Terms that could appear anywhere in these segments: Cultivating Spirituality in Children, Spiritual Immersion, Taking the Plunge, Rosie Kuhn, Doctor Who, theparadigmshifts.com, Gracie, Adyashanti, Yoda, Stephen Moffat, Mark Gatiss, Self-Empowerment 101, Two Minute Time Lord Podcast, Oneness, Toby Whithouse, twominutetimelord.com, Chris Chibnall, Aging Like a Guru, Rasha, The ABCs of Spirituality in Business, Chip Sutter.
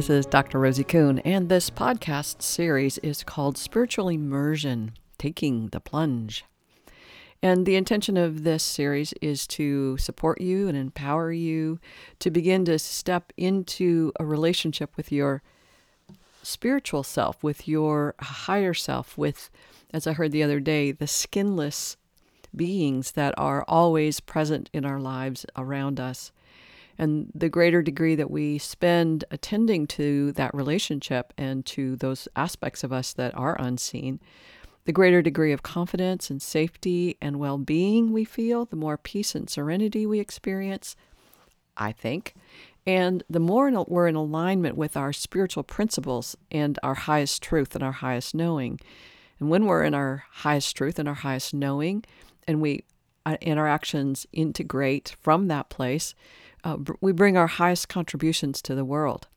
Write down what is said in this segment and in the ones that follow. This is Dr. Rosie Kuhn, and this podcast series is called Spiritual Immersion, Taking the Plunge. And the intention of this series is to support you and empower you to begin to step into a relationship with your spiritual self, with your higher self, with, as I heard the other day, the skinless beings that are always present in our lives around us. And the greater degree that we spend attending to that relationship and to those aspects of us that are unseen, the greater degree of confidence and safety and well-being we feel, the more peace and serenity we experience, I think. And the more we're in alignment with our spiritual principles and our highest truth and our highest knowing. And when we're in our highest truth and our highest knowing, and we in our actions integrate from that place, we bring our highest contributions to the world.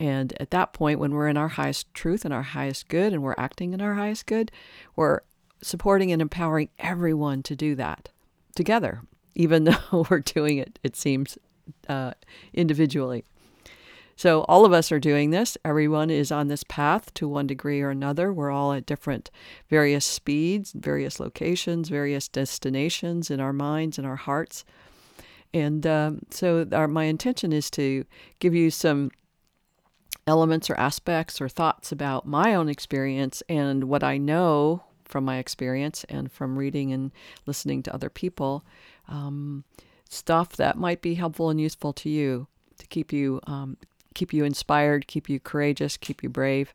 And at that point, when we're in our highest truth and our highest good, and we're acting in our highest good, we're supporting and empowering everyone to do that together, even though we're doing it, it seems, individually. So all of us are doing this. Everyone is on this path to one degree or another. We're all at different, various speeds, various locations, various destinations in our minds and our hearts. And so my intention is to give you some elements or aspects or thoughts about my own experience and what I know from my experience and from reading and listening to other people, stuff that might be helpful and useful to you to keep you inspired, keep you courageous, keep you brave,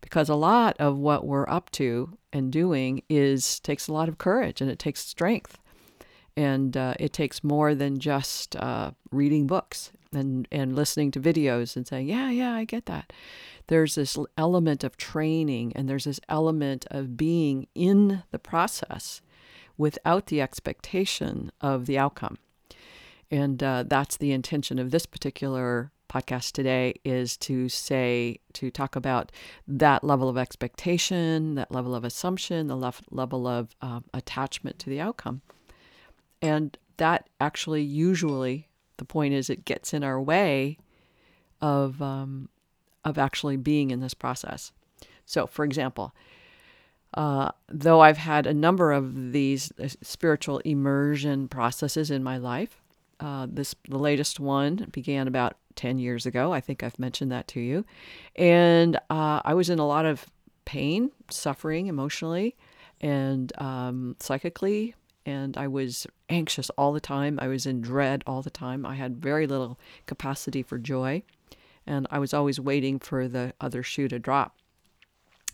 because a lot of what we're up to and doing takes a lot of courage, and it takes strength. And it takes more than just reading books and listening to videos and saying, yeah, I get that. There's this element of training, and there's this element of being in the process without the expectation of the outcome. And that's the intention of this particular podcast today, is to talk about that level of expectation, that level of assumption, the level of attachment to the outcome. And that actually usually, the point is, it gets in our way of actually being in this process. So, for example, though I've had a number of these spiritual immersion processes in my life, the latest one began about 10 years ago. I think I've mentioned that to you. And I was in a lot of pain, suffering emotionally and psychically. And I was anxious all the time. I was in dread all the time. I had very little capacity for joy. And I was always waiting for the other shoe to drop,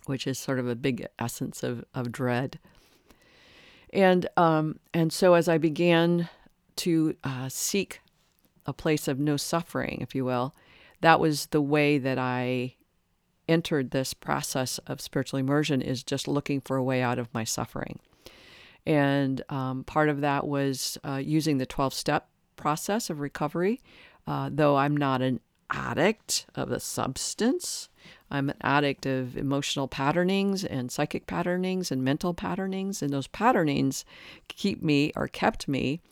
which is sort of a big essence of dread. And so as I began to seek a place of no suffering, if you will, that was the way that I entered this process of spiritual immersion, is just looking for a way out of my suffering. And part of that was using the 12-step process of recovery. Though I'm not an addict of the substance, I'm an addict of emotional patternings and psychic patternings and mental patternings. And those patternings kept me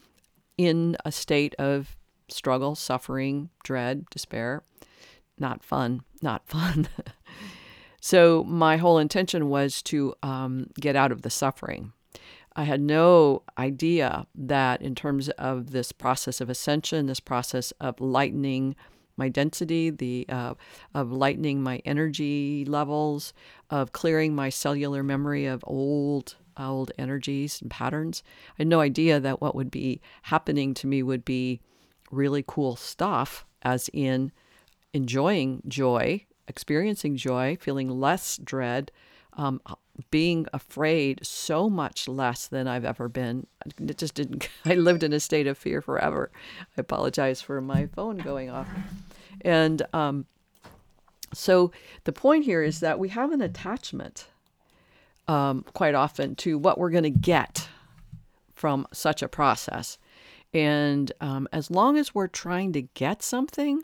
in a state of struggle, suffering, dread, despair. Not fun. So my whole intention was to get out of the suffering. I had no idea that in terms of this process of ascension, this process of lightening my density, of lightening my energy levels, of clearing my cellular memory of old energies and patterns, I had no idea that what would be happening to me would be really cool stuff, as in enjoying joy, experiencing joy, feeling less dread, being afraid so much less than I've ever been. It just didn't. I lived in a state of fear forever. I apologize for my phone going off. And so the point here is that we have an attachment quite often to what we're going to get from such a process. And as long as we're trying to get something,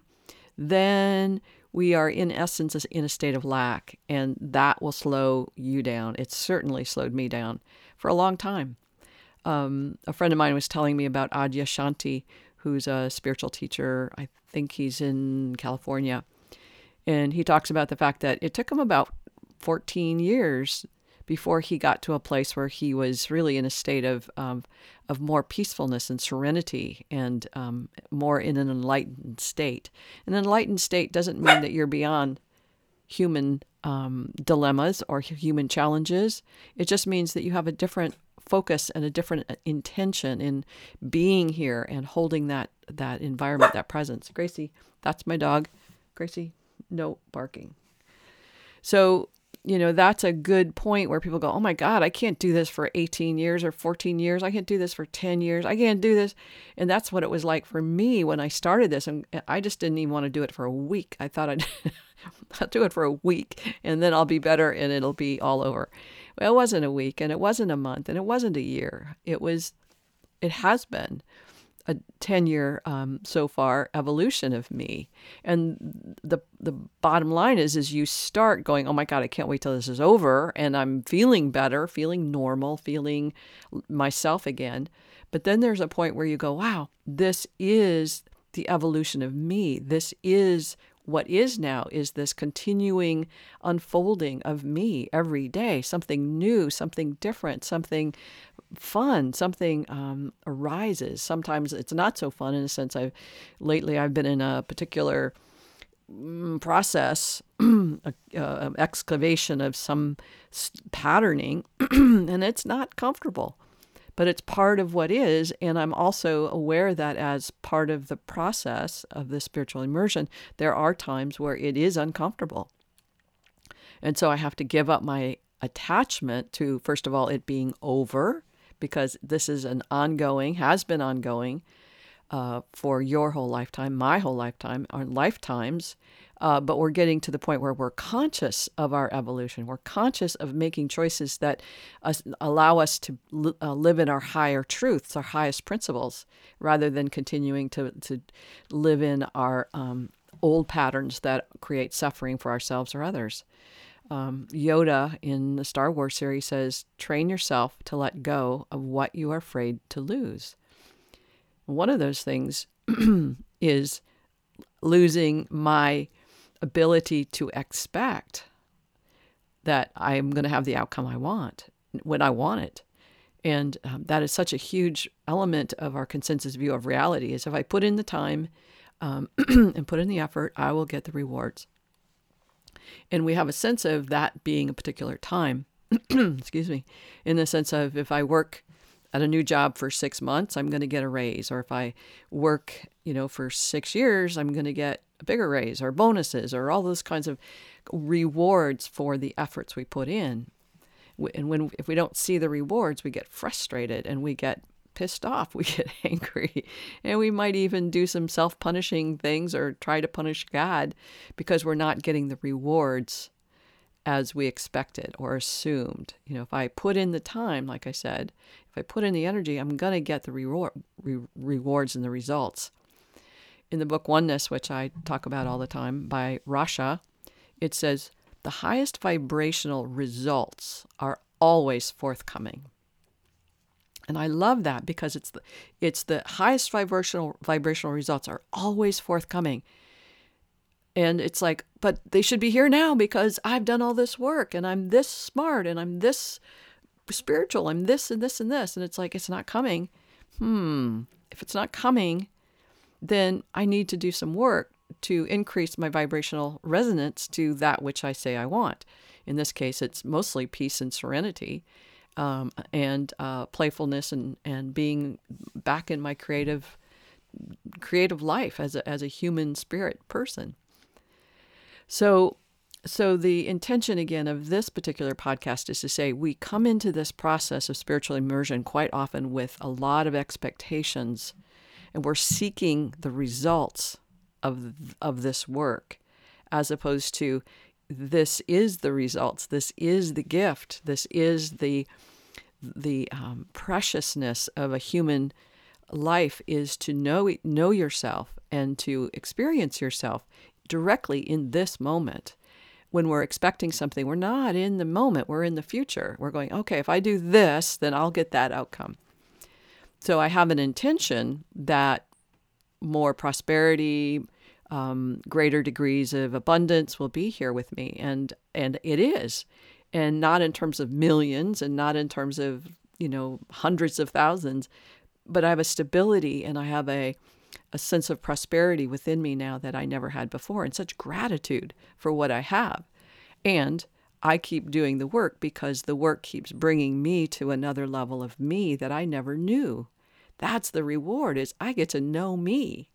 then we are, in essence, in a state of lack, and that will slow you down. It certainly slowed me down for a long time. A friend of mine was telling me about Adyashanti, who's a spiritual teacher. I think he's in California. And he talks about the fact that it took him about 14 years before he got to a place where he was really in a state of more peacefulness and serenity and more in an enlightened state. An enlightened state doesn't mean that you're beyond human dilemmas or human challenges. It just means that you have a different focus and a different intention in being here and holding that environment, that presence. Gracie, that's my dog. Gracie, no barking. So, you know, that's a good point where people go, oh my God, I can't do this for 18 years or 14 years. I can't do this for 10 years. I can't do this. And that's what it was like for me when I started this. And I just didn't even want to do it for a week. I thought I'll do it for a week and then I'll be better and it'll be all over. Well, it wasn't a week and it wasn't a month and it wasn't a year. It has been a 10-year so far evolution of me. And the bottom line is you start going, oh my God, I can't wait till this is over and I'm feeling better, feeling normal, feeling myself again. But then there's a point where you go, wow, this is the evolution of me. This is what is now, is this continuing unfolding of me every day, something new, something different, something fun, something arises. Sometimes it's not so fun in a sense. Lately I've been in a particular process, excavation of some patterning, and it's not comfortable, but it's part of what is. And I'm also aware that as part of the process of the spiritual immersion, there are times where it is uncomfortable. And so I have to give up my attachment to, first of all, it being over, because this is has been ongoing for your whole lifetime, my whole lifetime, our lifetimes. But we're getting to the point where we're conscious of our evolution. We're conscious of making choices that allow us to live in our higher truths, our highest principles, rather than continuing to live in our old patterns that create suffering for ourselves or others. Yoda in the Star Wars series says, train yourself to let go of what you are afraid to lose. One of those things is losing my ability to expect that I'm going to have the outcome I want when I want it. And that is such a huge element of our consensus view of reality, is if I put in the time and put in the effort, I will get the rewards. And we have a sense of that being a particular time, excuse me, in the sense of if I work at a new job for 6 months, I'm going to get a raise. Or if I work, for 6 years, I'm going to get a bigger raise or bonuses or all those kinds of rewards for the efforts we put in. And if we don't see the rewards, we get frustrated and we get pissed off, we get angry, and we might even do some self-punishing things or try to punish God because we're not getting the rewards as we expected or assumed. If I put in the time, like I said, if I put in the energy, I'm going to get the rewards and the results. In the book Oneness, which I talk about all the time, by Rasha, it says, the highest vibrational results are always forthcoming. And I love that because it's the highest vibrational results are always forthcoming. And it's like, but they should be here now because I've done all this work and I'm this smart and I'm this spiritual, I'm this and this and this. And it's like, it's not coming. If it's not coming, then I need to do some work to increase my vibrational resonance to that which I say I want. In this case, it's mostly peace and serenity. And playfulness and being back in my creative life as a human spirit person. So the intention again of this particular podcast is to say we come into this process of spiritual immersion quite often with a lot of expectations, and we're seeking the results of this work, as opposed to this is the results, this is the gift, this is the preciousness of a human life, is to know yourself and to experience yourself directly in this moment. When we're expecting something, we're not in the moment, we're in the future. We're going, okay, if I do this, then I'll get that outcome. So I have an intention that more prosperity, greater degrees of abundance will be here with me. And it is. And not in terms of millions and not in terms of, you know, hundreds of thousands, but I have a stability and I have a sense of prosperity within me now that I never had before, and such gratitude for what I have. And I keep doing the work because the work keeps bringing me to another level of me that I never knew. That's the reward, is I get to know me.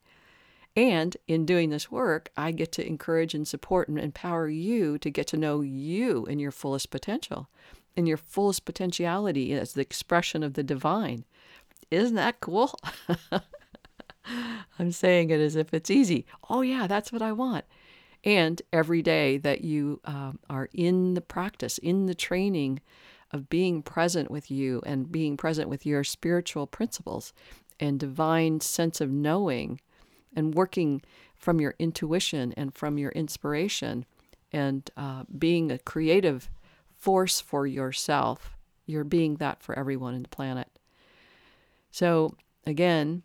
And in doing this work, I get to encourage and support and empower you to get to know you in your fullest potential, in your fullest potentiality as the expression of the divine. Isn't that cool? I'm saying it as if it's easy. Oh yeah, that's what I want. And every day that you are in the practice, in the training of being present with you and being present with your spiritual principles and divine sense of knowing, and working from your intuition and from your inspiration, and being a creative force for yourself, you're being that for everyone on the planet. So again,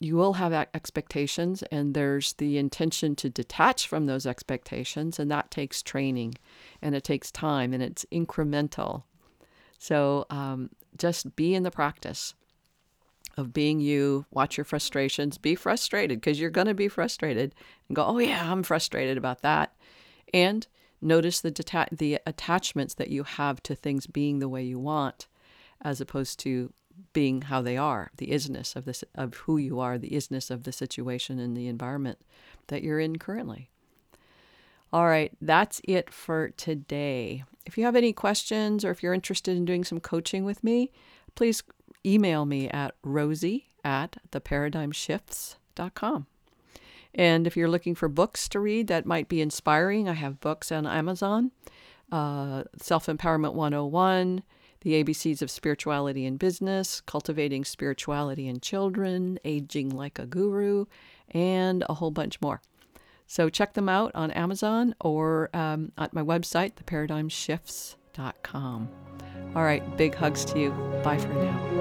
you will have expectations, and there's the intention to detach from those expectations, and that takes training, and it takes time, and it's incremental. So just be in the practice of being you. Watch your frustrations, be frustrated, because you're going to be frustrated, and go, oh yeah, I'm frustrated about that. And notice the attachments that you have to things being the way you want, as opposed to being how they are, the isness of this, of who you are, the isness of the situation and the environment that you're in currently. All right, that's it for today. If you have any questions, or if you're interested in doing some coaching with me, please email me at rosie@theparadigmshifts.com. And if you're looking for books to read that might be inspiring, I have books on Amazon, Self-Empowerment 101, The ABCs of Spirituality in Business, Cultivating Spirituality in Children, Aging Like a Guru, and a whole bunch more. So check them out on Amazon or at my website, theparadigmshifts.com. All right, big hugs to you. Bye for now.